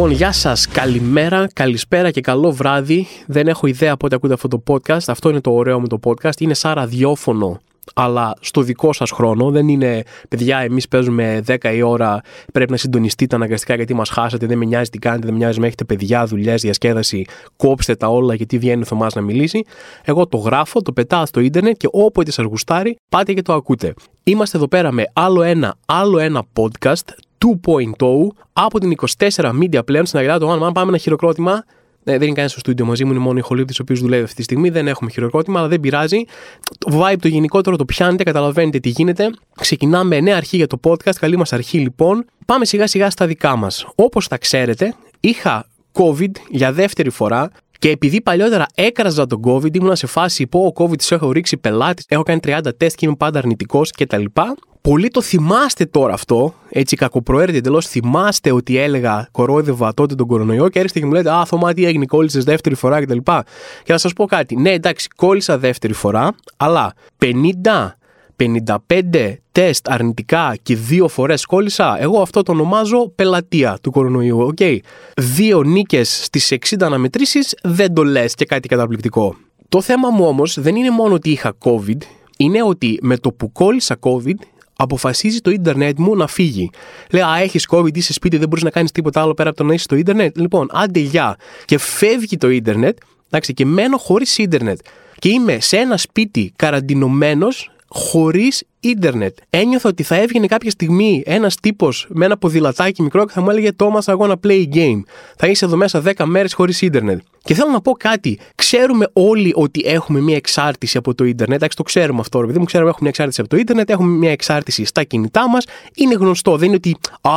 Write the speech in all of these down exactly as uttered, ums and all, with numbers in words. Λοιπόν, γεια σας, καλημέρα, καλησπέρα και καλό βράδυ. Δεν έχω ιδέα πότε ακούτε αυτό το podcast. Αυτό είναι το ωραίο μου το podcast. Είναι σαν ραδιόφωνο, αλλά στο δικό σας χρόνο. Δεν είναι, παιδιά, εμείς παίζουμε δέκα η ώρα. Πρέπει να συντονιστείτε αναγκαστικά γιατί μας χάσατε. Δεν με νοιάζει τι κάνετε, δεν με νοιάζει με έχετε παιδιά, δουλειές, διασκέδαση. Κόψτε τα όλα γιατί βγαίνει ο Θωμάς να μιλήσει. Εγώ το γράφω, το πετάω στο ίντερνετ και όποτε σας γουστάρει, πάτε και το ακούτε. Είμαστε εδώ πέρα με άλλο ένα, άλλο ένα podcast δύο κόμμα μηδέν από την είκοσι τέσσερα Media Player. Συναγγελά το One Man, πάμε ένα χειροκρότημα. Ε, δεν είναι κανένα στο στούντιο μαζί μου, είναι μόνο η Χολύπτη, ο οποίο δουλεύει αυτή τη στιγμή. Δεν έχουμε χειροκρότημα, αλλά δεν πειράζει. Το vibe το γενικότερο το πιάνετε, καταλαβαίνετε τι γίνεται. Ξεκινάμε νέα αρχή για το podcast. Καλή μας αρχή λοιπόν. Πάμε σιγά σιγά στα δικά μας. Όπως τα ξέρετε, είχα COVID για δεύτερη φορά. Και επειδή παλιότερα έκραζα τον COVID, ήμουν σε φάση που ο COVID σε έχω ρίξει πελάτη, έχω κάνει τριάντα τεστ και είμαι πάντα αρνητικός κτλ. Πολλοί το θυμάστε τώρα αυτό, έτσι κακοπροαίρετη εντελώς. Θυμάστε ότι έλεγα, κορόιδευα τότε τον κορονοϊό και έρχεστε και μου λέτε, α, Θωμά, τι έγινε, κόλλησες δεύτερη φορά κτλ. Και, και θα σας πω κάτι. Ναι, εντάξει, κόλλησα δεύτερη φορά, αλλά πενήντα πενήντα πέντε τεστ αρνητικά και δύο φορές κόλλησα. Εγώ αυτό το ονομάζω πελατεία του κορονοϊού. Okay. Δύο νίκες στις εξήντα αναμετρήσεις δεν το λες και κάτι καταπληκτικό. Το θέμα μου όμως δεν είναι μόνο ότι είχα COVID, είναι ότι με το που κόλλησα COVID αποφασίζει το ίντερνετ μου να φύγει. Λέω, α, έχεις COVID, είσαι σπίτι, δεν μπορείς να κάνεις τίποτα άλλο πέρα από το να είσαι στο ίντερνετ. Λοιπόν, άντε γεια. Και φεύγει το ίντερνετ, εντάξει, και μένω χωρίς ίντερνετ. Και είμαι σε ένα σπίτι καραντινωμένος χωρίς ίντερνετ. Ένιωθα ότι θα έβγαινε κάποια στιγμή ένας τύπος με ένα ποδηλατάκι μικρό και θα μου έλεγε Thomas, I wanna play a game. Θα είσαι εδώ μέσα δέκα μέρες χωρίς ίντερνετ. Και θέλω να πω κάτι. Ξέρουμε όλοι ότι έχουμε μια εξάρτηση από το ίντερνετ. Εντάξει, το ξέρουμε αυτό. Επειδή μου ξέρουμε έχουμε μια εξάρτηση από το ίντερνετ, έχουμε μια εξάρτηση στα κινητά μας. Είναι γνωστό. Δεν είναι ότι α,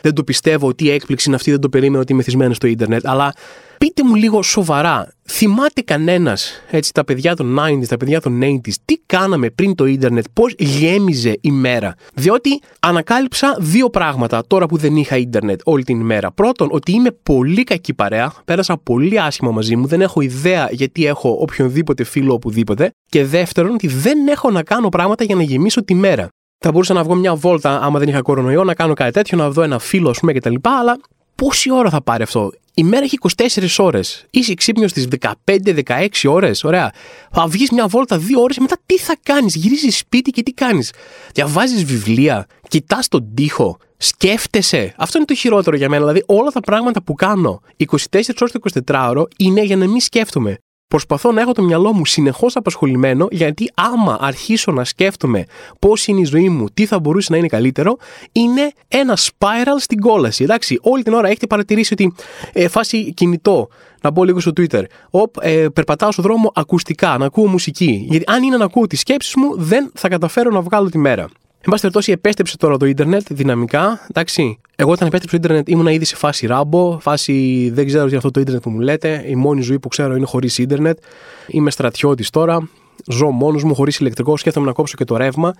δεν το πιστεύω, τι έκπληξη είναι αυτή, δεν το περίμενα ότι είμαι θυσμένος στο ίντερνετ. Αλλά πείτε μου λίγο σοβαρά, θυμάται κανένας, έτσι, τα παιδιά των ενενήντα, τα παιδιά των ογδόντα, τι κάναμε πριν το ίντερνετ, πώς γέμιζε η μέρα? Διότι ανακάλυψα δύο πράγματα τώρα που δεν είχα ίντερνετ όλη την ημέρα. Πρώτον, ότι είμαι πολύ κακή παρέα, πέρασα πολύ άσχημα μαζί μου, δεν έχω ιδέα γιατί έχω οποιονδήποτε φίλο οπουδήποτε. Και δεύτερον, ότι δεν έχω να κάνω πράγματα για να γεμίσω τη μέρα. Θα μπορούσα να βγω μια βόλτα, άμα δεν είχα κορονοϊό, να κάνω κάτι τέτοιο, να δω ένα φίλο, ας πούμε, κτλ. Αλλά πόση ώρα θα πάρει αυτό? Η μέρα έχει είκοσι τέσσερις ώρες. Είσαι ξύπνιος στις δεκαπέντε δεκαέξι ώρες. Ωραία. Θα βγεις μια βόλτα δύο ώρες, μετά τι θα κάνεις? Γυρίζεις σπίτι και τι κάνεις? Διαβάζεις βιβλία, κοιτάς τον τοίχο, σκέφτεσαι. Αυτό είναι το χειρότερο για μένα. Δηλαδή, όλα τα πράγματα που κάνω είκοσι τέσσερις ώρες το εικοσιτετράωρο είναι για να μην σκέφτομαι. Προσπαθώ να έχω το μυαλό μου συνεχώς απασχολημένο, γιατί άμα αρχίσω να σκέφτομαι πώς είναι η ζωή μου, τι θα μπορούσε να είναι καλύτερο, είναι ένα spiral στην κόλαση. Εντάξει, όλη την ώρα έχετε παρατηρήσει ότι ε, φάση κινητό, να μπω λίγο στο Twitter, οπ, ε, περπατάω στον δρόμο ακουστικά, να ακούω μουσική. Γιατί αν είναι να ακούω τις σκέψεις μου, δεν θα καταφέρω να βγάλω τη μέρα. Εν πάση περιπτώσει, επέστρεψε τώρα το ίντερνετ δυναμικά. Εντάξει, εγώ όταν επέστρεψε το ίντερνετ ήμουνα ήδη σε φάση ράμπο, φάση δεν ξέρω τι είναι αυτό το ίντερνετ που μου λέτε. Η μόνη ζωή που ξέρω είναι χωρίς ίντερνετ. Είμαι στρατιώτης τώρα. Ζω μόνος μου, χωρίς ηλεκτρικό. Σκέφτομαι να κόψω και το ρεύμα.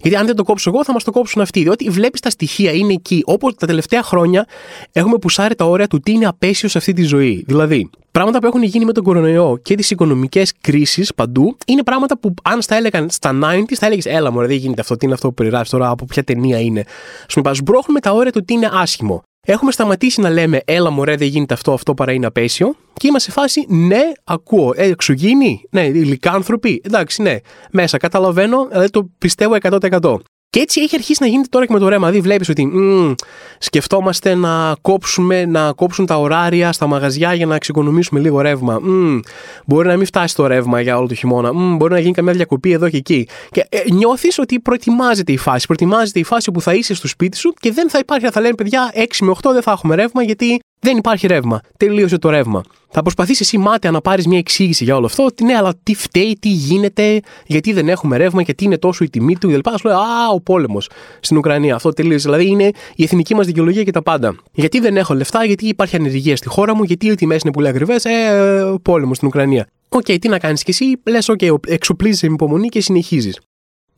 Γιατί αν δεν το κόψω εγώ, θα μας το κόψουν αυτοί. Διότι βλέπεις τα στοιχεία, είναι εκεί. Όπως τα τελευταία χρόνια έχουμε πουσάρει τα όρια του τι είναι απέσιο σε αυτή τη ζωή. Δηλαδή, πράγματα που έχουν γίνει με τον κορονοϊό και τις οικονομικές κρίσεις παντού, είναι πράγματα που αν στα έλεγαν στα ενενήντα, θα έλεγες, έλα μωρέ, δεν γίνεται αυτό, τι είναι αυτό που περιγράφεις τώρα, από ποια ταινία είναι. Ας πούμε, σμπρώχνουμε τα όρια του τι είναι άσχημο. Έχουμε σταματήσει να λέμε, έλα μωρέ, δεν γίνεται αυτό, αυτό παρά είναι απέσιο. Και είμαστε σε φάση, ναι, ακούω. Ε, εξωγήινοι, ναι, λυκάνθρωποι. Εντάξει, ναι, μέσα, καταλαβαίνω, αλλά το πιστεύω εκατό τοις εκατό. Και έτσι έχει αρχίσει να γίνεται τώρα και με το ρέμα. Δηλαδή, βλέπεις ότι μ, σκεφτόμαστε να κόψουμε, να κόψουν τα ωράρια στα μαγαζιά για να εξοικονομήσουμε λίγο ρεύμα. Μ, μπορεί να μην φτάσει το ρεύμα για όλο το χειμώνα. Μ, μπορεί να γίνει καμιά διακοπή εδώ και εκεί. Και ε, νιώθεις ότι προετοιμάζεται η φάση. Προετοιμάζεται η φάση που θα είσαι στο σπίτι σου και δεν θα υπάρχει. Θα λένε, παιδιά, έξι με οκτώ δεν θα έχουμε ρεύμα γιατί δεν υπάρχει ρεύμα. Τελείωσε το ρεύμα. Θα προσπαθείς εσύ μάταια να πάρεις μια εξήγηση για όλο αυτό. Ότι ναι, αλλά τι φταίει, τι γίνεται, γιατί δεν έχουμε ρεύμα, γιατί είναι τόσο η τιμή του κλπ. Α πούμε, α, ο πόλεμος στην Ουκρανία. Αυτό τελείωσε. Δηλαδή είναι η εθνική μας δικαιολογία και τα πάντα. Γιατί δεν έχω λεφτά, γιατί υπάρχει ανεργία στη χώρα μου, γιατί οι τιμές είναι πολύ ακριβές. Ε, πόλεμος στην Ουκρανία. Οκ, okay, τι να κάνεις κι εσύ, λες, οκ, okay, εξοπλίζεσαι με υπομονή και συνεχίζεις.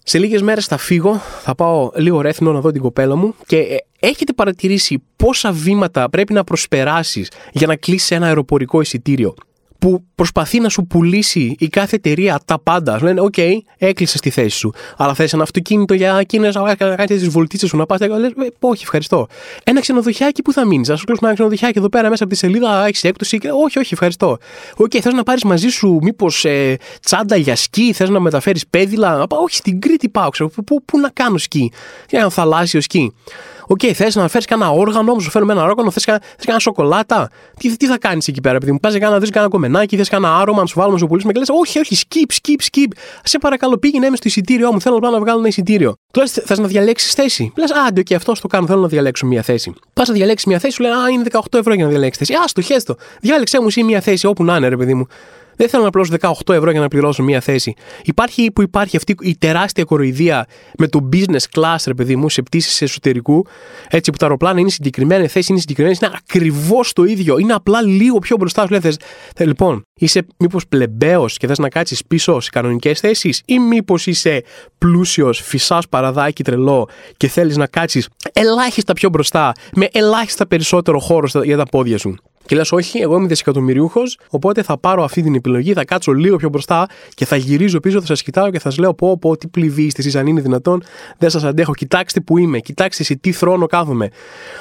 Σε λίγες μέρες θα φύγω, θα πάω λίγο Ρέθινο να δω την κοπέλα μου και έχετε παρατηρήσει πόσα βήματα πρέπει να προσπεράσεις για να κλείσεις ένα αεροπορικό εισιτήριο? που προσπαθεί να σου πουλήσει η κάθε εταιρεία τα πάντα. Λένε, οκ, okay, έκλεισες τη θέση σου. Αλλά θες ένα αυτοκίνητο για Κίνες, να κάνεις τις βολτίτσες σου, να πας. Λες, όχι, ευχαριστώ. Ένα ξενοδοχιάκι που θα μείνεις. Α σου κλείσουν ένα ξενοδοχιάκι εδώ πέρα μέσα από τη σελίδα, έχεις έκπτωση. Όχι, όχι, ευχαριστώ. Οκ, okay, θες να πάρεις μαζί σου μήπως ε, τσάντα για σκι, θες να μεταφέρεις πέδιλα. Όχι, στην Κρήτη πάω, ξέρω. Πού να κάνω σκι. Ένα θαλάσσιο σκι. Οκ, okay, θες να φέρεις κανένα όργανο, όμως σου φέρνουμε ένα όργανο, θες κανένα σοκολάτα. Τι, τι θα κάνεις εκεί πέρα, επειδή μου πας για να δεις κανένα κομμενάκι, θες κανένα άρωμα, να σου βάλουμε, να σου πουλήσουμε και λες, όχι, όχι, skip, skip, skip. Σε παρακαλώ, πήγαινε με στο εισιτήριό μου, θέλω να βγάλω ένα εισιτήριο. Του λες, θες να διαλέξεις θέση. Λες, άντε, και okay, αυτό το κάνω, θέλω να διαλέξω μια θέση. Πας να διαλέξεις μια θέση, σου λένε, α, είναι δεκαοκτώ ευρώ για να διαλέξεις θέση. Α, στο χέστο. Διάλεξέ μου εσύ μια θέση όπου να είναι, ρε παιδί μου. Δεν θέλω να πληρώσω δεκαοκτώ ευρώ για να πληρώσω μία θέση. Υπάρχει που υπάρχει αυτή η τεράστια κοροϊδία με το business class, ρε παιδί μου, σε πτήσεις εσωτερικού. Έτσι που τα αεροπλάνα είναι συγκεκριμένα, οι θέσεις είναι συγκεκριμένες, είναι ακριβώς το ίδιο. Είναι απλά λίγο πιο μπροστά σου. Λέτε, λοιπόν, είσαι μήπως πλεμπαίος και θες να κάτσεις πίσω σε κανονικές θέσεις, ή μήπως είσαι πλούσιος, φυσάς παραδάκι τρελό και θέλεις να κάτσεις ελάχιστα πιο μπροστά, με ελάχιστα περισσότερο χώρο για τα πόδια σου. Και λες, όχι, εγώ είμαι δισεκατομμυριούχος, οπότε θα πάρω αυτή την επιλογή, θα κάτσω λίγο πιο μπροστά και θα γυρίζω πίσω, θα σας κοιτάω και θα σας λέω, πω, πω, τι πληβή είστε εσείς, αν είναι δυνατόν, δεν σας αντέχω, κοιτάξτε που είμαι, κοιτάξτε σε τι θρόνο κάθομαι.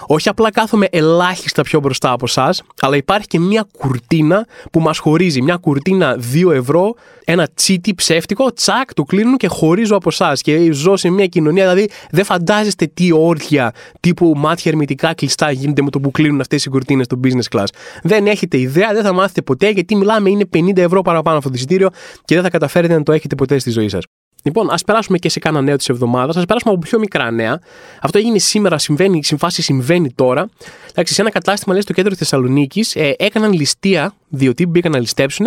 Όχι απλά κάθομαι ελάχιστα πιο μπροστά από εσάς, αλλά υπάρχει και μια κουρτίνα που μας χωρίζει. Μια κουρτίνα δύο ευρώ, ένα τσίτι ψεύτικο, τσακ, το κλείνουν και χωρίζω από εσάς. Και ζω σε μια κοινωνία, δηλαδή δεν φαντάζεστε τι όρθια τύπου μάτια ερμητικά κλειστά γίνεται με το που κλείνουν αυτές οι κουρτίνες του business class. Δεν έχετε ιδέα, δεν θα μάθετε ποτέ, γιατί μιλάμε είναι πενήντα ευρώ παραπάνω αυτό το εισιτήριο και δεν θα καταφέρετε να το έχετε ποτέ στη ζωή σας. Λοιπόν, ας περάσουμε και σε κάνα νέο της εβδομάδας, ας περάσουμε από πιο μικρά νέα. Αυτό έγινε σήμερα, συμβαίνει, η συμφάση συμβαίνει τώρα. Εντάξει, σε ένα κατάστημα, λέει, στο κέντρο της Θεσσαλονίκης, ε, έκαναν ληστεία, διότι μπήκαν να ληστέψουν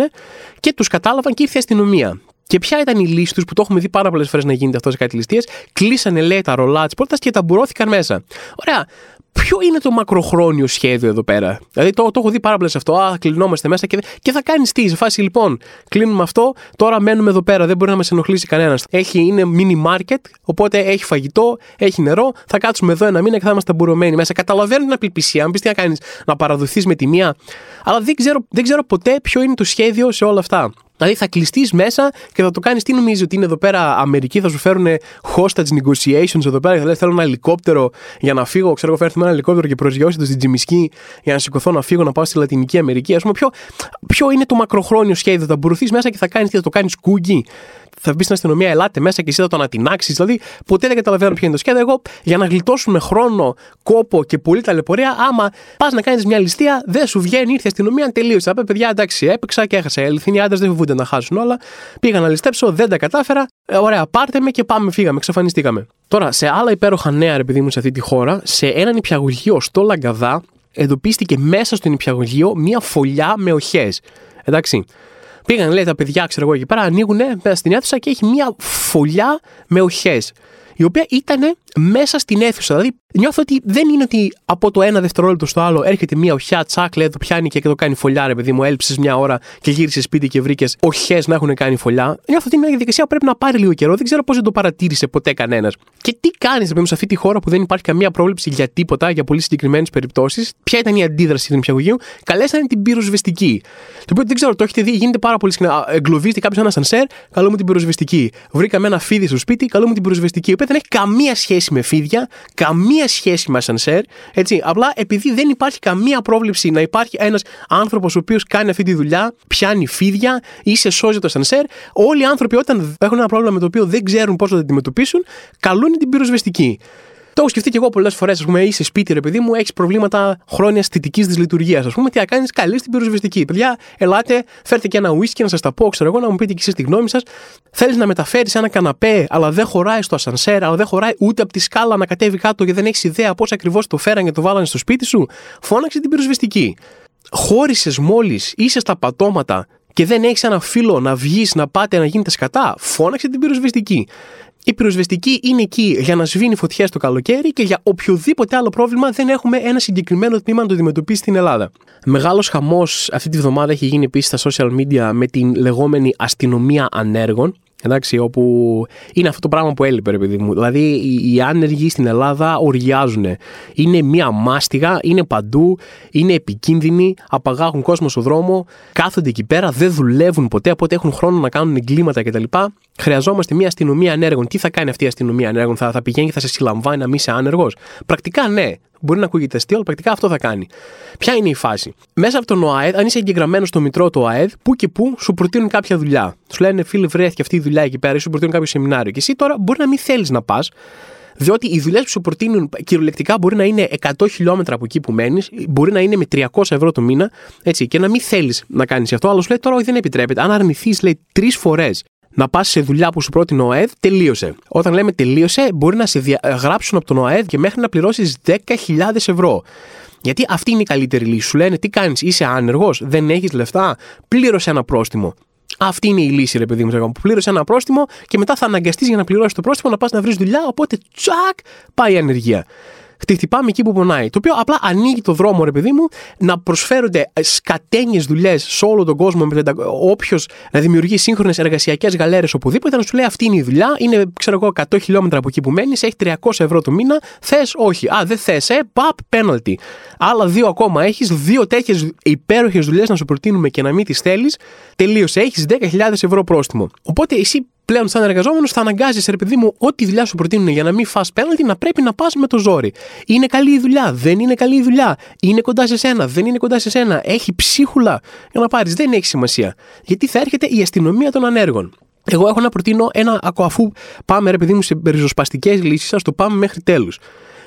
και τους κατάλαβαν και ήρθε η αστυνομία. Και ποια ήταν η λύση τους, που το έχουμε δει πάρα πολλές φορές να γίνεται αυτό σε κάτι ληστείες? Κλείσανε, λέει, τα ρολά της πόρτας και ταμπουρώθηκαν μέσα. Ωραία. Ποιο είναι το μακροχρόνιο σχέδιο εδώ πέρα? Δηλαδή, το, το έχω δει πάρα πολλές αυτό. Α, κλεινόμαστε μέσα και, και θα κάνεις τι? Σε φάση, λοιπόν, κλείνουμε αυτό, τώρα μένουμε εδώ πέρα, δεν μπορεί να μας ενοχλήσει κανένας. Έχει, είναι mini market, οπότε έχει φαγητό, έχει νερό, θα κάτσουμε εδώ ένα μήνα και θα είμαστε ταμπουρωμένοι μέσα. Καταλαβαίνω την απελπισία. Αν πεις τι να κάνεις, να παραδοθείς με τη μία. Αλλά δεν ξέρω, δεν ξέρω ποτέ ποιο είναι το σχέδιο σε όλα αυτά. Δηλαδή θα κλειστείς μέσα και θα το κάνεις. Τι νομίζεις ότι είναι εδώ πέρα Αμερική, θα σου φέρουν hostage negotiations εδώ πέρα και θα λες, θέλω ένα ελικόπτερο για να φύγω. Ξέρω εγώ, φέρνει ένα ελικόπτερο και προσγειώσει το στην Τζιμισκή για να σηκωθώ να φύγω να πάω στη Λατινική Αμερική. Ας πούμε, ποιο, ποιο είναι το μακροχρόνιο σχέδιο? Θα μπουρουθείς μέσα και θα κάνεις τι? Θα το κάνεις κούγκι? Θα μπει στην αστυνομία, ελάτε μέσα και εσύ θα το ανατινάξεις? Δηλαδή, ποτέ δεν καταλαβαίνω ποιο είναι το σχέδιο. Εγώ, για να γλιτώσουμε χρόνο, κόπο και πολλή ταλαιπωρία, άμα πας να κάνεις μια ληστεία, δεν σου βγαίνει, ήρθε η αστυνομία, τελείωσε. Θα πει, παιδιά, εντάξει, έπαιξα και έχασα. Οι αληθινοί άντρες δεν φοβούνται να χάσουν όλα. Πήγα να ληστέψω, δεν τα κατάφερα. Ε, ωραία, πάρτε με και πάμε, φύγαμε, εξαφανιστήκαμε. Τώρα, σε άλλα υπέροχα νέα, ρε παιδί μου, σε αυτή τη χώρα, σε έναν νηπιαγωγείο στο Λαγκαδά, εντοπίστηκε μέσα στο νηπιαγωγείο μια φωλιά με οχιές. Εντάξει. Πήγαν, λέει, τα παιδιά, ξέρω εγώ, εκεί πέρα, ανοίγουνε μέσα στην αίθουσα και έχει μια φωλιά με οχιές, η οποία ήταν μέσα στην αίθουσα. Δηλαδή, νιώθω ότι δεν είναι ότι από το ένα δευτερόλεπτο στο άλλο έρχεται μια οχιά, τσακ, λέει, το πιάνει και το κάνει φωλιά, ρε παιδί μου, έλειψες μια ώρα και γύρισες σπίτι και βρήκες οχιές να έχουν κάνει φωλιά. Νιώθω ότι είναι μια διαδικασία που πρέπει να πάρει λίγο καιρό, δεν ξέρω πώς δεν το παρατήρησε ποτέ κανένας. Και τι κάνεις, ρε παιδί μου, σε αυτή τη χώρα που δεν υπάρχει καμία πρόληψη για τίποτα, για πολύ συγκεκριμένες περιπτώσεις? Ποια ήταν η αντίδραση του νηπιαγωγείου? Καλέσανε την πυροσβεστική. Το οποίο δεν ξέρω, το έχετε δει, γίνεται πάρα πολύ συχνά. Εγκλωβίζεται κάποιο ένα σανσέρ, καλούμε την πυροσβεστική. Βρήκαμε ένα φίδι στο σπίτι, καλούμε την πυροσβεστική. Η οποία δεν έχει καμία σχέση με φίδια, καμία σχέση με ασανσέρ, έτσι. Απλά επειδή δεν υπάρχει καμία πρόβλεψη να υπάρχει ένας άνθρωπος ο οποίος κάνει αυτή τη δουλειά, πιάνει φίδια ή σε σώζει το ασανσέρ, όλοι οι άνθρωποι όταν έχουν ένα πρόβλημα με το οποίο δεν ξέρουν πώς να το αντιμετωπίσουν, καλούν την πυροσβεστική. Το έχω σκεφτεί και εγώ πολλές φορές. Α πούμε, είσαι σπίτι, ρε παιδί μου, έχεις προβλήματα χρόνια θετικής δυσλειτουργίας. Α πούμε, τι θα κάνεις? Καλείς την πυροσβεστική. Παιδιά, ελάτε, φέρτε και ένα ουίσκι να σας τα πω, ξέρω εγώ, να μου πείτε κι εσείς τη γνώμη σας. Θέλεις να μεταφέρεις ένα καναπέ, αλλά δεν χωράει στο ασανσέρ, αλλά δεν χωράει ούτε από τη σκάλα να κατέβει κάτω και δεν έχεις ιδέα πώς ακριβώς το φέραν και το βάλανε στο σπίτι σου? Φώναξε την πυροσβεστική. Χώρισες μόλις, είσαι στα πατώματα και δεν έχεις ένα φίλο να βγεις, να πάτε να γίνετε σκατά? Φώναξε την πυροσβεστική. Η πυροσβεστική είναι εκεί για να σβήνει φωτιές το καλοκαίρι και για οποιοδήποτε άλλο πρόβλημα δεν έχουμε ένα συγκεκριμένο τμήμα να το αντιμετωπίσει στην Ελλάδα. Μεγάλος χαμός αυτή τη βδομάδα έχει γίνει επίσης στα social media με την λεγόμενη αστυνομία ανέργων. Εντάξει, όπου είναι αυτό το πράγμα που έλειπε, ρε παιδί μου. Δηλαδή, οι άνεργοι στην Ελλάδα οριάζουν. Είναι μία μάστιγα, είναι παντού, είναι επικίνδυνοι, απαγάγουν κόσμο στο δρόμο, κάθονται εκεί πέρα, δεν δουλεύουν ποτέ, οπότε έχουν χρόνο να κάνουν εγκλήματα κτλ. Χρειαζόμαστε μία αστυνομία ανέργων. Τι θα κάνει αυτή η αστυνομία ανέργων, θα, θα πηγαίνει και θα σε συλλαμβάνει να μην είσαι άνεργος? Πρακτικά ναι. Μπορεί να ακούγεται αστείο, αλλά πρακτικά αυτό θα κάνει. Ποια είναι η φάση? Μέσα από τον ΟΑΕΔ, αν είσαι εγγεγραμμένο στο μητρό του ΟΑΕΔ, που και που σου προτείνουν κάποια δουλειά. Σου λένε, φίλε, βρέθηκε αυτή η δουλειά εκεί πέρα, ή σου προτείνουν κάποιο σεμινάριο. Και εσύ τώρα μπορεί να μην θέλει να πα, διότι οι δουλειές που σου προτείνουν κυριολεκτικά μπορεί να είναι εκατό χιλιόμετρα από εκεί που μένει, μπορεί να είναι με τριακόσια ευρώ το μήνα, έτσι, και να μην θέλει να κάνει αυτό, αλλά σου λέει τώρα, όχι, δεν επιτρέπεται. Αν αρνηθεί, λέει, τρεις φορές να πας σε δουλειά που σου πρότεινε ο ΟΑΕΔ, τελείωσε. Όταν λέμε τελείωσε, μπορεί να σε δια... γράψουν από τον ΟΑΕΔ και μέχρι να πληρώσεις δέκα χιλιάδες ευρώ. Γιατί αυτή είναι η καλύτερη λύση. Σου λένε, τι κάνεις, είσαι άνεργος, δεν έχεις λεφτά, πλήρωσε ένα πρόστιμο. Αυτή είναι η λύση, ρε παιδί μου. Πλήρωσε ένα πρόστιμο και μετά θα αναγκαστείς για να πληρώσεις το πρόστιμο να πας να βρεις δουλειά. Οπότε, τσακ, πάει η ανεργία. Χτυπάμε εκεί που πονάει. Το οποίο απλά ανοίγει το δρόμο, ρε παιδί μου, να προσφέρονται σκατένιες δουλειές σε όλο τον κόσμο. Όποιος να δημιουργεί σύγχρονες εργασιακές γαλέρες οπουδήποτε, να σου λέει αυτή είναι η δουλειά, είναι ξέρω εγώ εκατό χιλιόμετρα από εκεί που μένεις, έχει τριακόσια ευρώ το μήνα. Θες, όχι. Α, δεν θες, ε, παπ, πέναλτι. Άλλα δύο ακόμα έχεις, δύο τέτοιες υπέροχες δουλειές να σου προτείνουμε και να μην τις θέλεις. Τελείωσε. Έχεις δέκα χιλιάδες ευρώ πρόστιμο. Οπότε εσύ, πλέον, σαν εργαζόμενο, θα αναγκάζει, ρε παιδί μου, ό,τι δουλειά σου προτείνουν για να μην φας πέναλτι, να πρέπει να πας με το ζόρι. Είναι καλή η δουλειά, δεν είναι καλή η δουλειά. Είναι κοντά σε σένα, δεν είναι κοντά σε σένα. Έχει ψίχουλα για να πάρεις, δεν έχει σημασία. Γιατί θα έρχεται η αστυνομία των ανέργων. Εγώ έχω να προτείνω ένα, ακόμα αφού πάμε, ρε παιδί μου, σε ριζοσπαστικές λύσεις, ας το πάμε μέχρι τέλους.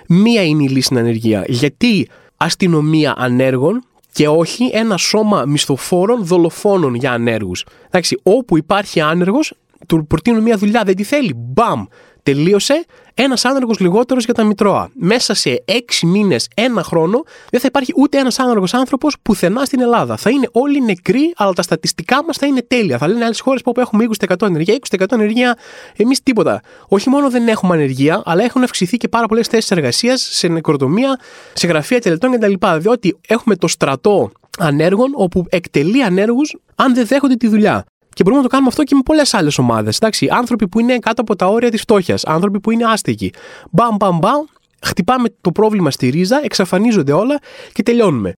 Μία είναι η λύση στην ανεργία. Γιατί αστυνομία ανέργων και όχι ένα σώμα μισθοφόρων δολοφόνων για ανέργους? Εντάξει, όπου υπάρχει άνεργος, του προτείνουν μια δουλειά, δεν τη θέλει. Μπαμ! Τελείωσε. Ένας άνεργος λιγότερος για τα μητρώα. Μέσα σε έξι μήνες, ένα χρόνο, δεν θα υπάρχει ούτε ένας άνεργος άνθρωπος πουθενά στην Ελλάδα. Θα είναι όλοι νεκροί, αλλά τα στατιστικά μας θα είναι τέλεια. Θα λένε άλλες χώρες που έχουμε είκοσι τοις εκατό ανεργία, είκοσι τοις εκατό ανεργία, εμείς τίποτα. Όχι μόνο δεν έχουμε ανεργία, αλλά έχουν αυξηθεί και πάρα πολλές θέσεις εργασίας σε νεκροτομία, σε γραφεία τελετών κτλ. Διότι έχουμε το στρατό ανέργων, όπου εκτελεί ανέργους αν δεν δέχονται τη δουλειά. Και μπορούμε να το κάνουμε αυτό και με πολλές άλλες ομάδες. Άνθρωποι που είναι κάτω από τα όρια της φτώχειας, άνθρωποι που είναι άστεγοι. Μπαμ, μπαμ, μπαμ, χτυπάμε το πρόβλημα στη ρίζα, εξαφανίζονται όλα και τελειώνουμε.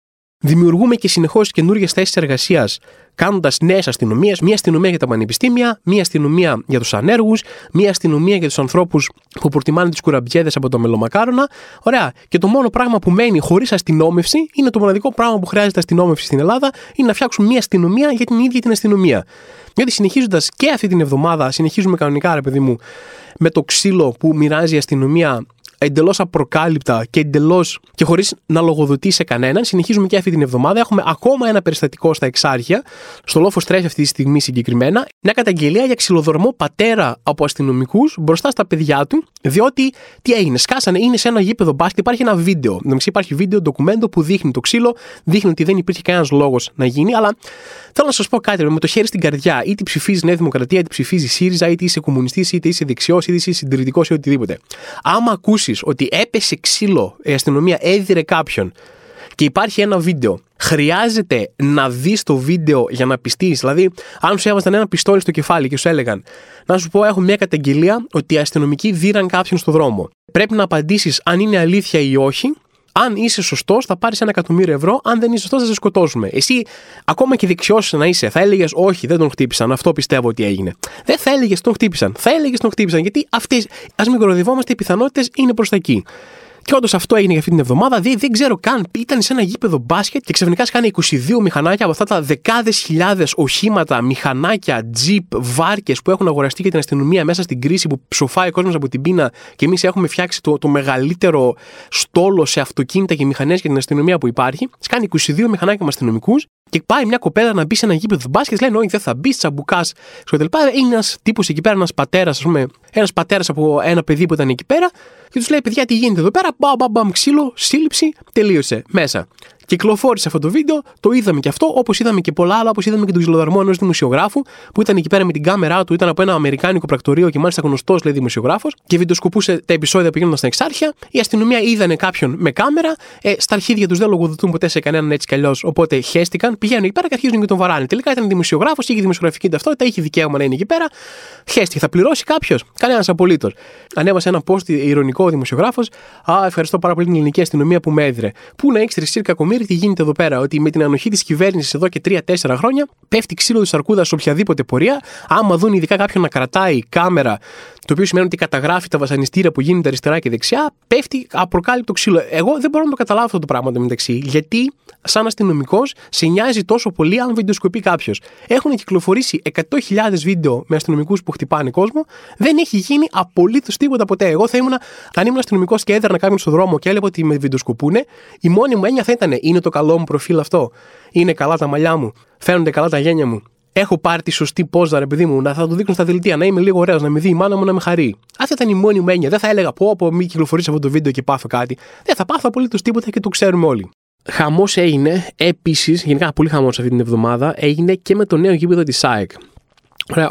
Δημιουργούμε και συνεχώς καινούργιες θέσεις εργασίας, κάνοντας νέες αστυνομίες. Μία αστυνομία για τα πανεπιστήμια, μία αστυνομία για τους ανέργους, μία αστυνομία για τους ανθρώπους που προτιμάνε τις κουραμπιέδες από τα μελομακάρονα. Ωραία. Και το μόνο πράγμα που μένει χωρίς αστυνόμευση, είναι το μοναδικό πράγμα που χρειάζεται αστυνόμευση στην Ελλάδα, είναι να φτιάξουν μία αστυνομία για την ίδια την αστυνομία. Γιατί συνεχίζοντας και αυτή την εβδομάδα, συνεχίζουμε κανονικά, ρε παιδί μου, με το ξύλο που μοιράζει η αστυνομία. Εντελώς απροκάλυπτα και εντελώς και χωρίς να λογοδοτεί σε κανέναν. Συνεχίζουμε και αυτή την εβδομάδα. Έχουμε ακόμα ένα περιστατικό στα Εξάρχεια, στο Λόφο Τρέχει αυτή τη στιγμή συγκεκριμένα. Μια καταγγελία για ξυλοδορμό πατέρα από αστυνομικούς μπροστά στα παιδιά του. Διότι τι έγινε, σκάσανε, είναι σε ένα γήπεδο μπάσκετ. Υπάρχει ένα βίντεο. Νομίζω υπάρχει βίντεο, ντοκουμέντο που δείχνει το ξύλο, δείχνει ότι δεν υπήρχε κανένας λόγος να γίνει. Αλλά θέλω να σας πω κάτι, με το χέρι στην καρδιά, είτε ψηφίζει Νέα Δημοκρατία, είτε ψηφίζει ΣΥΡΙΖΑ, είτε είσαι κομμουνιστής, είτε είσαι δεξιός, είτε είσαι συντηρητικός ή οτιδήποτε. Άμα ακούσει ότι έπεσε ξύλο, η αστυνομία έδιρε κάποιον και υπάρχει ένα βίντεο, χρειάζεται να δεις το βίντεο για να πιστείς. Δηλαδή, αν σου έβαζαν ένα πιστόλι στο κεφάλι και σου έλεγαν, να σου πω, έχω μια καταγγελία ότι οι αστυνομικοί δίραν κάποιον στο δρόμο. Πρέπει να απαντήσεις αν είναι αλήθεια ή όχι. Αν είσαι σωστός, θα πάρεις ένα εκατομμύριο ευρώ. Αν δεν είσαι σωστός, θα σε σκοτώσουμε. Εσύ, ακόμα και δεξιός να είσαι, θα έλεγες, όχι, δεν τον χτύπησαν. Αυτό πιστεύω ότι έγινε. Δεν θα έλεγες, τον χτύπησαν. Θα έλεγες, τον χτύπησαν. Γιατί αυτές, ας μην κοροϊδευόμαστε, οι πιθανότητες είναι προς τα εκεί. Και όντως αυτό έγινε για αυτή την εβδομάδα. Δηλαδή, δεν ξέρω καν, ήταν σε ένα γήπεδο μπάσκετ και ξαφνικά σκάνε είκοσι δύο μηχανάκια από αυτά τα δεκάδες χιλιάδες οχήματα, μηχανάκια, τζιπ, βάρκες που έχουν αγοραστεί για την αστυνομία μέσα στην κρίση που ψοφάει ο κόσμος από την πείνα. Και εμείς έχουμε φτιάξει το, το μεγαλύτερο στόλο σε αυτοκίνητα και μηχανές για την αστυνομία που υπάρχει. Σκάνε είκοσι δύο μηχανάκια με αστυνομικούς και πάει μια κοπέλα να μπει σε ένα γήπεδο μπάσκετ. Λένε, όχι, δεν θα μπει, τσαμπουκάς κτλ. Είναι ένας τύπος εκεί πέρα, ένας πατέρας, ας πούμε, ένας πατέρας από ένα παιδί που ήταν εκεί πέρα. Και τους λέει, παιδιά, τι γίνεται εδώ πέρα? Μπαμ, μπαμ, ξύλο, σύλληψη, τελείωσε. Μέσα. Κυκλοφόρησε αυτό το βίντεο, το είδαμε και αυτό, όπως είδαμε και πολλά άλλα, όπως είδαμε και τον ξυλοδαρμό ενός δημοσιογράφου που ήταν εκεί πέρα με την κάμερά του, ήταν από ένα αμερικάνικο πρακτορείο και μάλιστα γνωστός λέει δημοσιογράφος και βιντεοσκοπούσε τα επεισόδια που γίνονταν στα Εξάρχεια. Η αστυνομία είδανε κάποιον με κάμερα, ε, στα αρχίδια τους δεν λογοδοτούν ποτέ σε κανέναν έτσι κι αλλιώς, οπότε χέστηκαν, πηγαίνουν εκεί πέρα και αρχίζουν και τον βαράνε. Τελικά ήταν δημοσιογράφος, είχε δημοσιογραφική ταυτότητα, είχε δικαίωμα να είναι εκεί πέρα, χέστηκε, θα πληρώσει κάποιος, κανένας απολύτως. Ανέβασε ένα post ειρωνικό ο δημοσιογράφος, α, ευχαριστώ πάρα πολύ την ελληνική αστυνομία που με έδρε. Πού να ήξερε σύρκα κομμύρη τι γίνεται εδώ πέρα, ότι με την ανοχή της κυβέρνησης εδώ και τρία τέσσερα χρόνια πέφτει ξύλο της αρκούδας σε οποιαδήποτε πορεία. Άμα δουν ειδικά κάποιον να κρατάει κάμερα, το οποίο σημαίνει ότι καταγράφει τα βασανιστήρια που γίνονται αριστερά και δεξιά, πέφτει απροκάλυπτο ξύλο. Εγώ δεν μπορώ να το καταλάβω αυτό το πράγμα το μεταξύ. Γιατί, σαν αστυνομικός, σε νοιάζει τόσο πολύ αν βιντεοσκοπεί κάποιος. Έχουν κυκλοφορήσει εκατό χιλιάδες βίντεο με αστυνομικούς που χτυπάνε κόσμο, δεν έχει γίνει απολύτως τίποτα ποτέ. Εγώ θα ήμουν, αν ήμουν αστυνομικός και έδρανα κάποιον στον δρόμο και έλεγα ότι με βιντεοσκοπούνε, η μόνη μου έννοια θα ήταν: είναι το καλό μου προφίλ αυτό? Είναι καλά τα μαλλιά μου? Φαίνονται καλά τα γένια μου? Έχω πάρει τη σωστή πόζα, ρε παιδί μου, να θα το δείξουν στα δελτία, να είμαι λίγο ωραίος, να με δει η μάνα μου, να με χαρεί? Αυτή ήταν η μόνη μου έννοια. Δεν θα έλεγα πω, πω, μη κυκλοφορήσει αυτό το βίντεο και πάθω κάτι. Δεν θα πάθω απολύτως τίποτα και το ξέρουμε όλοι. Χαμός έγινε επίσης, γενικά πολύ χαμός αυτή την εβδομάδα, έγινε και με το νέο γήπεδο της ΑΕΚ.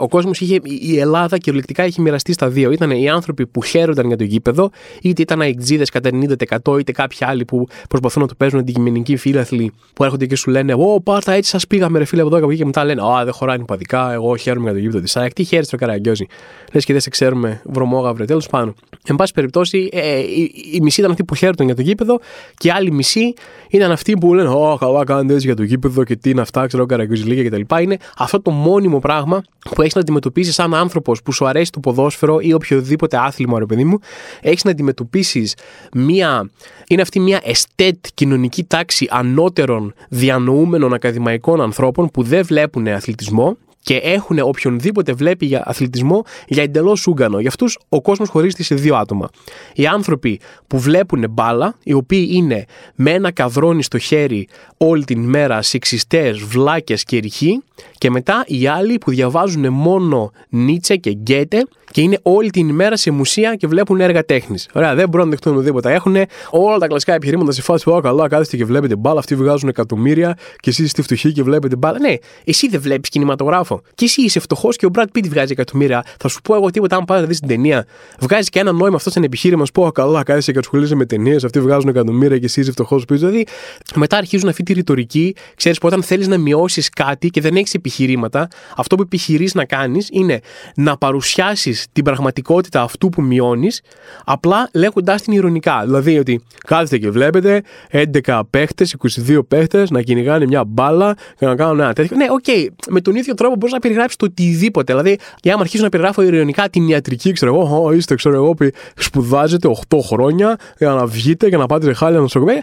Ο κόσμος είχε, η Ελλάδα κυριολεκτικά είχε μοιραστεί στα δύο. Ήταν οι άνθρωποι που χαίρονταν για το γήπεδο, είτε ήταν αεξίδες κατά ενενήντα τοις εκατό, είτε κάποιοι άλλοι που προσπαθούν να το παίζουν αντικειμενικοί φίλαθλοι, που έρχονται και σου λένε: Ω, πάτα έτσι, σας πήγαμε ρε φίλε από εδώ και από εκεί, και μετά λένε: Α, δεν χωράνε υπαδικά. Εγώ χαίρομαι για το γήπεδο της ΑΕΚ. Τι χαίρεσαι το Καραγκιόζη? Λες και δεν σε ξέρουμε, βρωμόγαυρε. Τέλος πάντων. Εν πάση περιπτώσει, ε, η, η μισή ήταν αυτοί που χαίρονταν για το γήπεδο και η άλλη μισή ήταν αυτοί που λένε: Ω, καλά κάνετε έτσι για το γήπεδο και τι είναι αυτά, ξέρω, Καραγκιόζη λίγα κτλ. Είναι αυτό το μόνιμο πράγμα που έχεις να αντιμετωπίσεις σαν άνθρωπος που σου αρέσει το ποδόσφαιρο ή οποιοδήποτε άθλημα, ρε παιδί μου, έχεις να αντιμετωπίσεις μία, είναι αυτή μία εστέτ κοινωνική τάξη ανώτερων διανοούμενων ακαδημαϊκών ανθρώπων που δεν βλέπουν αθλητισμό και έχουν οποιονδήποτε βλέπει για αθλητισμό για εντελώς ούγκανο. Για αυτούς ο κόσμος χωρίζεται σε δύο άτομα. Οι άνθρωποι που βλέπουν μπάλα, οι οποίοι είναι με ένα καδρόνι στο χέρι όλη την μέρα, σεξιστές, βλάκες και ρηχοί, και μετά οι άλλοι που διαβάζουν μόνο Νίτσε και Γκέτε και είναι όλη την ημέρα σε μουσεία και βλέπουν έργα τέχνης. Ωραία, δεν μπορούν να δεχτούν οτιδήποτε. Έχουν όλα τα κλασικά επιχειρήματα σε φάση που καλά, κάθεστε και βλέπετε μπάλα. Αυτοί βγάζουν εκατομμύρια και εσείς είστε φτωχοί και βλέπετε μπάλα. Ναι, εσύ δεν βλέπεις κινηματογράφο. Και εσύ είσαι φτωχός και ο Μπραντ Πιτ βγάζει εκατομμύρια. Θα σου πω εγώ τίποτα, αν πας να δεις την ταινία. Βγάζει και ένα νόημα αυτό σαν επιχείρημα. Πω καλά, κάθεσαι και ασχολείσαι με ταινίες. Αυτοί βγάζουν εκατομμύρια και εσύ είσαι φτωχός. Δηλαδή μετά αρχίζουν αυτή τη ρητορική. Ξέρεις, όταν θέλεις να μειώσεις κάτι και δεν έχεις επιχειρήματα, αυτό που επιχειρείς να κάνεις είναι να παρουσιάσεις την πραγματικότητα αυτού που μειώνεις, απλά λέγοντάς την ειρωνικά. Δηλαδή ότι κάθεστε και βλέπετε έντεκα παίχτες, είκοσι δύο παίχτες να κυνηγάνε μια μπάλα και να κάνουν ένα τέτοιο. Ναι, οκ, okay, με τον ίδιο τρόπο μπορείς να περιγράψεις το οτιδήποτε. Δηλαδή, για να αρχίσω να περιγράφω ειρωνικά την ιατρική, ξέρω εγώ, είστε, ξέρω εγώ, που σπουδάζετε οκτώ χρόνια για να βγείτε και να πάτε χάλια νοσοκομεία.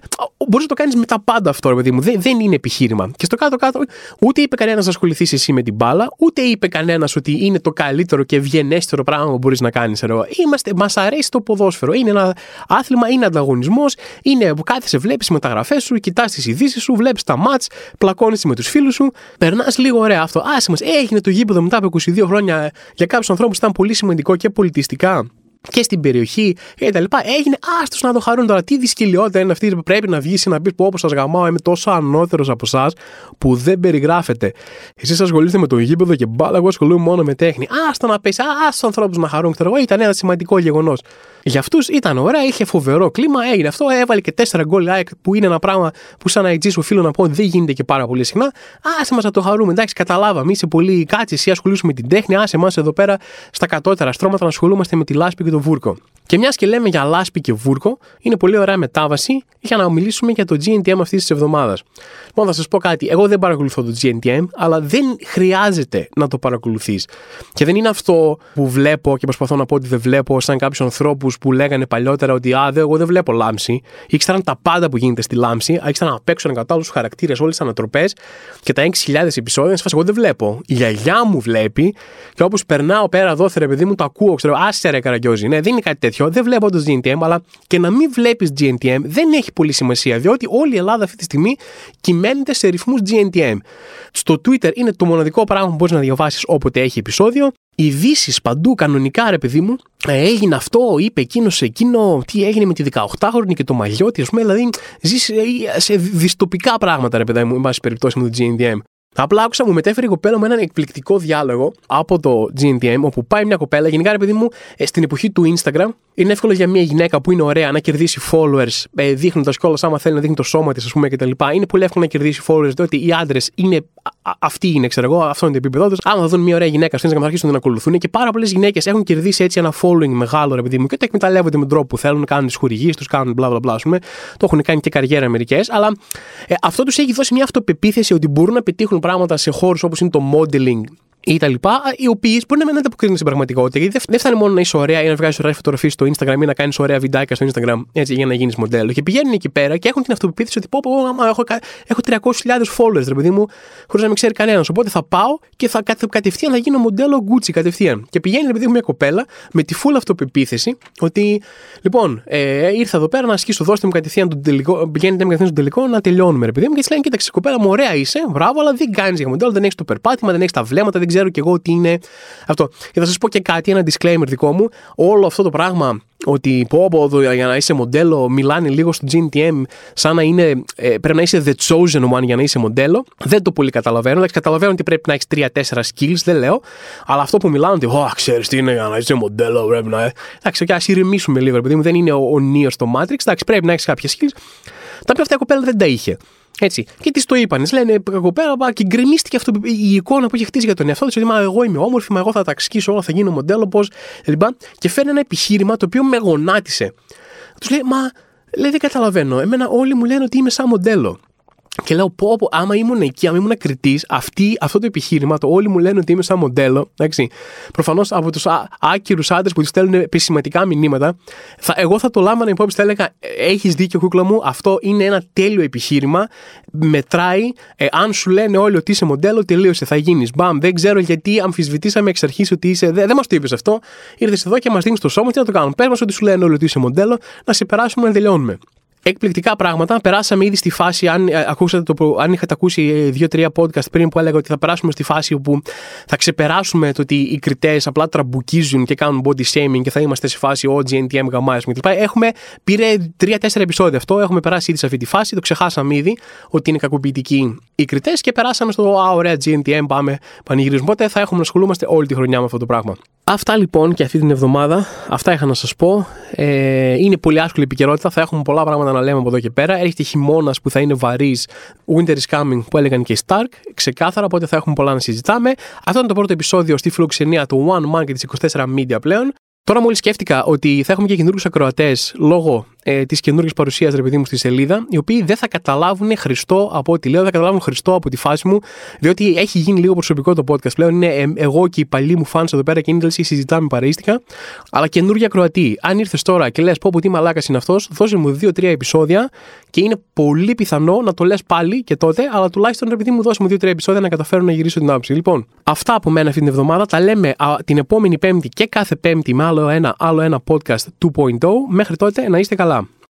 Μπορείς να το κάνεις με τα πάντα αυτό, ρε παιδί μου. Δεν, δεν είναι επιχείρημα. Και στο κάτω-κάτω, ούτε είπε κανένας να ασχοληθείς εσύ με την μπάλα, ούτε είπε κανένας ότι είναι το καλύτερο και ευγενέστερο πράγμα που μπορείς να κάνεις. Μας αρέσει το ποδόσφαιρο. Είναι ένα άθλημα, είναι ανταγωνισμός, είναι που κάθεσαι, βλέπεις μεταγραφές σου, κοιτάς τις ειδήσεις σου, βλέπεις τα μάτς, πλακώνεσαι με τους φίλους σου, περνάς λίγο ωραία αυτό. Άσε μας, έγινε το γήπεδο μετά από είκοσι δύο χρόνια για κάποιους ανθρώπους ήταν πολύ σημαντικό και πολιτιστικά και στην περιοχή και τα λοιπά. Έγινε άστος να το χαρούν τώρα. Τι δυσκολιότητα είναι αυτή που πρέπει να βγεις να πεις: Όπως σας γαμάω, είμαι τόσο ανώτερος από εσάς που δεν περιγράφεται. Εσείς ασχολείστε με το γήπεδο και μπάλα. Εγώ ασχολούμαι μόνο με τέχνη. Άστα να πέσει, άστος ανθρώπους να χαρούν. Ξέρω, ήταν ένα σημαντικό γεγονός. Για αυτούς ήταν ωραία, είχε φοβερό κλίμα, έγινε αυτό. Έβαλε και τέσσερα γκολ ΑΕΚ που είναι ένα πράγμα που, σαν αιτζή, οφείλω να πω δεν γίνεται και πάρα πολύ συχνά. Άσε μας να το χαρούμε. Εντάξει, καταλάβαμε. Είσαι πολύ κάτσι, εσύ ασχολούσαι με την τέχνη. Άσε μας εδώ πέρα στα κατώτερα στρώματα να ασχολούμαστε με τη λάσπη και τον βούρκο. Και μιας και λέμε για λάσπη και βούρκο, είναι πολύ ωραία μετάβαση για να μιλήσουμε για το τζι εν τι εμ αυτής της εβδομάδας. Μόνο θα σας πω κάτι. Εγώ δεν παρακολουθώ το τζι εν τι εμ, αλλά δεν χρειάζεται να το παρακολουθείς. Και δεν είναι αυτό που βλέπω και προσπαθώ να πω ότι δεν βλέπω, σαν κάποιους ανθρώπους που λέγανε παλιότερα ότι Α, δε, εγώ δεν βλέπω λάμψη. Ήξεραν τα πάντα που γίνεται στη λάμψη, ήξεραν απ' έξω κατάλληλους χαρακτήρες, όλες τις ανατροπές και τα έξι χιλιάδες επεισόδια. Σφάς, εγώ δεν βλέπω. Η γιαγιά μου βλέπει και όπως περνάω πέρα εδώ, θερε παιδί μου, το ακούω, ξέρω, άσε ρε Καραγκιόζη. πειράζει. Ναι, δεν είναι κάτι τέτοιο. Δεν βλέπω το τζι εν τι εμ, αλλά και να μην βλέπεις τζι εν τι εμ δεν έχει πολύ σημασία, διότι όλη η Ελλάδα αυτή τη στιγμή κυμαίνεται σε ρυθμούς τζι εν τι εμ. Στο Twitter είναι το μοναδικό πράγμα που μπορείς να διαβάσεις όποτε έχει επεισόδιο. Ειδήσεις παντού, κανονικά, ρε παιδί μου. Έγινε αυτό, είπε εκείνος εκείνο, τι έγινε με τη δεκαοκτάχρονη και το μαλλιό της, α πούμε. Δηλαδή, ζεις σε δυστοπικά πράγματα, ρε παιδί μου, εν πάση περιπτώσει με το τζι εν τι εμ. Απλά άκουσα, μου μετέφερε η κοπέλα με έναν εκπληκτικό διάλογο από το τζι εν τι εμ, όπου πάει μια κοπέλα. Γενικά, ρε παιδί μου, στην εποχή του Instagram, είναι εύκολο για μια γυναίκα που είναι ωραία να κερδίσει followers, δείχνοντας κιόλας άμα θέλει να δείχνει το σώμα της, ας πούμε, κτλ. Είναι πολύ εύκολο να κερδίσει followers, διότι οι άντρες είναι. Αυτοί είναι, ξέρω εγώ, αυτό είναι το επίπεδό τους. Άμα δουν μια ωραία γυναίκα στο Instagram, θα αρχίσουν να την ακολουθούν. Και πάρα πολλές γυναίκες έχουν κερδίσει έτσι ένα following μεγάλο, ρε παιδί μου, και το εκμεταλλεύονται με τον τρόπο που θέλουν, κάνουν τις χορηγίες τους, κάνουν μπλα μπλα μπλα, ας πούμε. Το έχουν κάνει και καριέρα μερικές, αλλά ε, αυτό τους έχει δώσει μια αυτοπεποίθηση ότι μπορούν να πετύχουν πράγματα σε χώρους όπως είναι το modeling ή τα λοιπά, οι οποίε μπορεί να μην ανταποκρίνονται στην πραγματικότητα. Γιατί δεν φτάνει μόνο να είσαι ωραία ή να βγάζει ωραίε φωτογραφίε στο Instagram ή να κάνει ωραία βιντεάκια στο Instagram έτσι, για να γίνει μοντέλο. Και πηγαίνουν εκεί πέρα και έχουν την αυτοπεποίθηση ότι πω, πω, πω έχω, έχω τριακόσιες χιλιάδες followers, ρε παιδί μου, χωρί να με ξέρει κανένα. Οπότε θα πάω και θα κατευθείαν θα γίνω μοντέλο Gucci κατευθείαν. Και πηγαίνει, ρε παιδί μου, μια κοπέλα με τη full αυτοπεποίθηση ότι λοιπόν, ε, ήρθα εδώ πέρα να ασκήσω, δώστε μου κατευθείαν τον τελικό, πηγαίνετε με τον τελικό να τελειώνουμε, ρε παιδί μου. Και τη λένε, κοίταξε κοπέλα μου, ωραία είσαι, μπράβο, αλλά δεν κάνει για μοντέλο, δεν έχει το περπάτημα, δεν έχει τα βλέμματα, δεν ξέρω κι εγώ τι είναι αυτό. Και θα σας πω και κάτι, ένα disclaimer δικό μου. Όλο αυτό το πράγμα ότι πω, πω, για να είσαι μοντέλο μιλάνε λίγο στο τζι εν τι εμ σαν να είναι, πρέπει να είσαι the chosen one για να είσαι μοντέλο. Δεν το πολύ καταλαβαίνω. Εντάξει, καταλαβαίνω ότι πρέπει να έχεις τρία τέσσερα skills, δεν λέω. Αλλά αυτό που μιλάνε ότι oh, ξέρεις τι είναι για να είσαι μοντέλο, πρέπει να. Εντάξει, και ας ηρεμήσουμε λίγο, ρε παιδί μου, δεν είναι ο, ο Neo στο Matrix. Εντάξει, πρέπει να έχεις κάποια skills. Τα οποία αυτά η κοπέλα δεν τα είχε. Έτσι. Και τι το είπανε, λένε κοπέλα, και γκρεμίστηκε αυτό η εικόνα που είχε χτίσει για τον εαυτό τη. Ότι μα εγώ είμαι όμορφη, μα εγώ θα τα ασκήσω όλα, θα γίνω μοντέλο, πώς. Λοιπόν, και φέρνει ένα επιχείρημα το οποίο με γονάτισε. Του λέει, μα λέει, δεν καταλαβαίνω. Εμένα όλοι μου λένε ότι είμαι σαν μοντέλο. Και λέω, πω, πω, άμα ήμουν εκεί, άμα ήμουν κριτής, αυτή, αυτό το επιχείρημα, το όλοι μου λένε ότι είμαι σαν μοντέλο, εντάξει, προφανώς από τους α, άκυρους άντρες που τους στέλνουν επισηματικά μηνύματα, θα, εγώ θα το λάμβανα υπόψη, θα έλεγα, έχεις δίκιο κούκλα μου, αυτό είναι ένα τέλειο επιχείρημα, μετράει, ε, αν σου λένε όλοι ότι είσαι μοντέλο, τελείωσε, θα γίνεις, μπαμ, δεν ξέρω γιατί αμφισβητήσαμε εξ αρχής ότι είσαι, δεν δε μας το είπες αυτό, ήρθες εδώ και μας δίνεις το σώμα, τι να το κάνουμε, πες μας ότι σου λένε όλοι ότι είσαι μοντέλο, να σε περάσουμε να τελειώνουμε. Εκπληκτικά πράγματα. Περάσαμε ήδη στη φάση, αν, ακούσατε το, αν είχατε ακούσει δύο τρία podcast πριν που έλεγα ότι θα περάσουμε στη φάση όπου θα ξεπεράσουμε το ότι οι κριτές απλά τραμπουκίζουν και κάνουν body shaming και θα είμαστε σε φάση ο τζι εν τι εμ γαμάς κλπ. Έχουμε, πήρε τρία τέσσερα επεισόδια αυτό, έχουμε περάσει ήδη σε αυτή τη φάση, το ξεχάσαμε ήδη ότι είναι κακοποιητικοί οι κριτές και περάσαμε στο α, ωραία τζι εν τι εμ, πάμε πανηγυρίζουμε. Οπότε θα έχουμε να ασχολούμαστε όλη τη χρονιά με αυτό το πράγμα. Αυτά λοιπόν και αυτή την εβδομάδα, αυτά είχα να σας πω. Ε, είναι πολύ άσκολη επικαιρότητα, θα έχουμε πολλά πράγματα να λέμε από εδώ και πέρα. Έρχεται χειμώνας που θα είναι βαρύς, winter is coming που έλεγαν και οι Stark, ξεκάθαρα, οπότε θα έχουμε πολλά να συζητάμε. Αυτό είναι το πρώτο επεισόδιο στη φιλοξενία του One Man και της είκοσι τέσσερα Media πλέον. Τώρα μόλις σκέφτηκα ότι θα έχουμε και καινούριους ακροατές λόγω ε, της καινούργιας παρουσίας, ρε παιδί μου, στη σελίδα, οι οποίοι δεν θα καταλάβουν Χριστό από ό,τι λέω, δεν θα καταλάβουν Χριστό από τη φάση μου, διότι έχει γίνει λίγο προσωπικό το podcast πλέον. Είναι ε, εγώ και οι παλιοί μου fans εδώ πέρα και είναι τελείως και συζητάμε παραίστικα. Αλλά καινούργια ακροατή, αν ήρθες τώρα και λες πω πω τι μαλάκας είναι αυτός, δώσε μου δύο τρία επεισόδια και είναι πολύ πιθανό να το λες πάλι και τότε, αλλά τουλάχιστον ρε παιδί μου, δώσε μου δύο τρία επεισόδια να καταφέρω να γυρίσω την άποψη. Λοιπόν, αυτά από μένα αυτή την εβδομάδα, τα λέμε α, την επόμενη Πέμπτη και κάθε Πέμπτη με άλλο ένα, άλλο ένα podcast δύο κόμμα μηδέν. Μέχρι τότε να είστε καλά.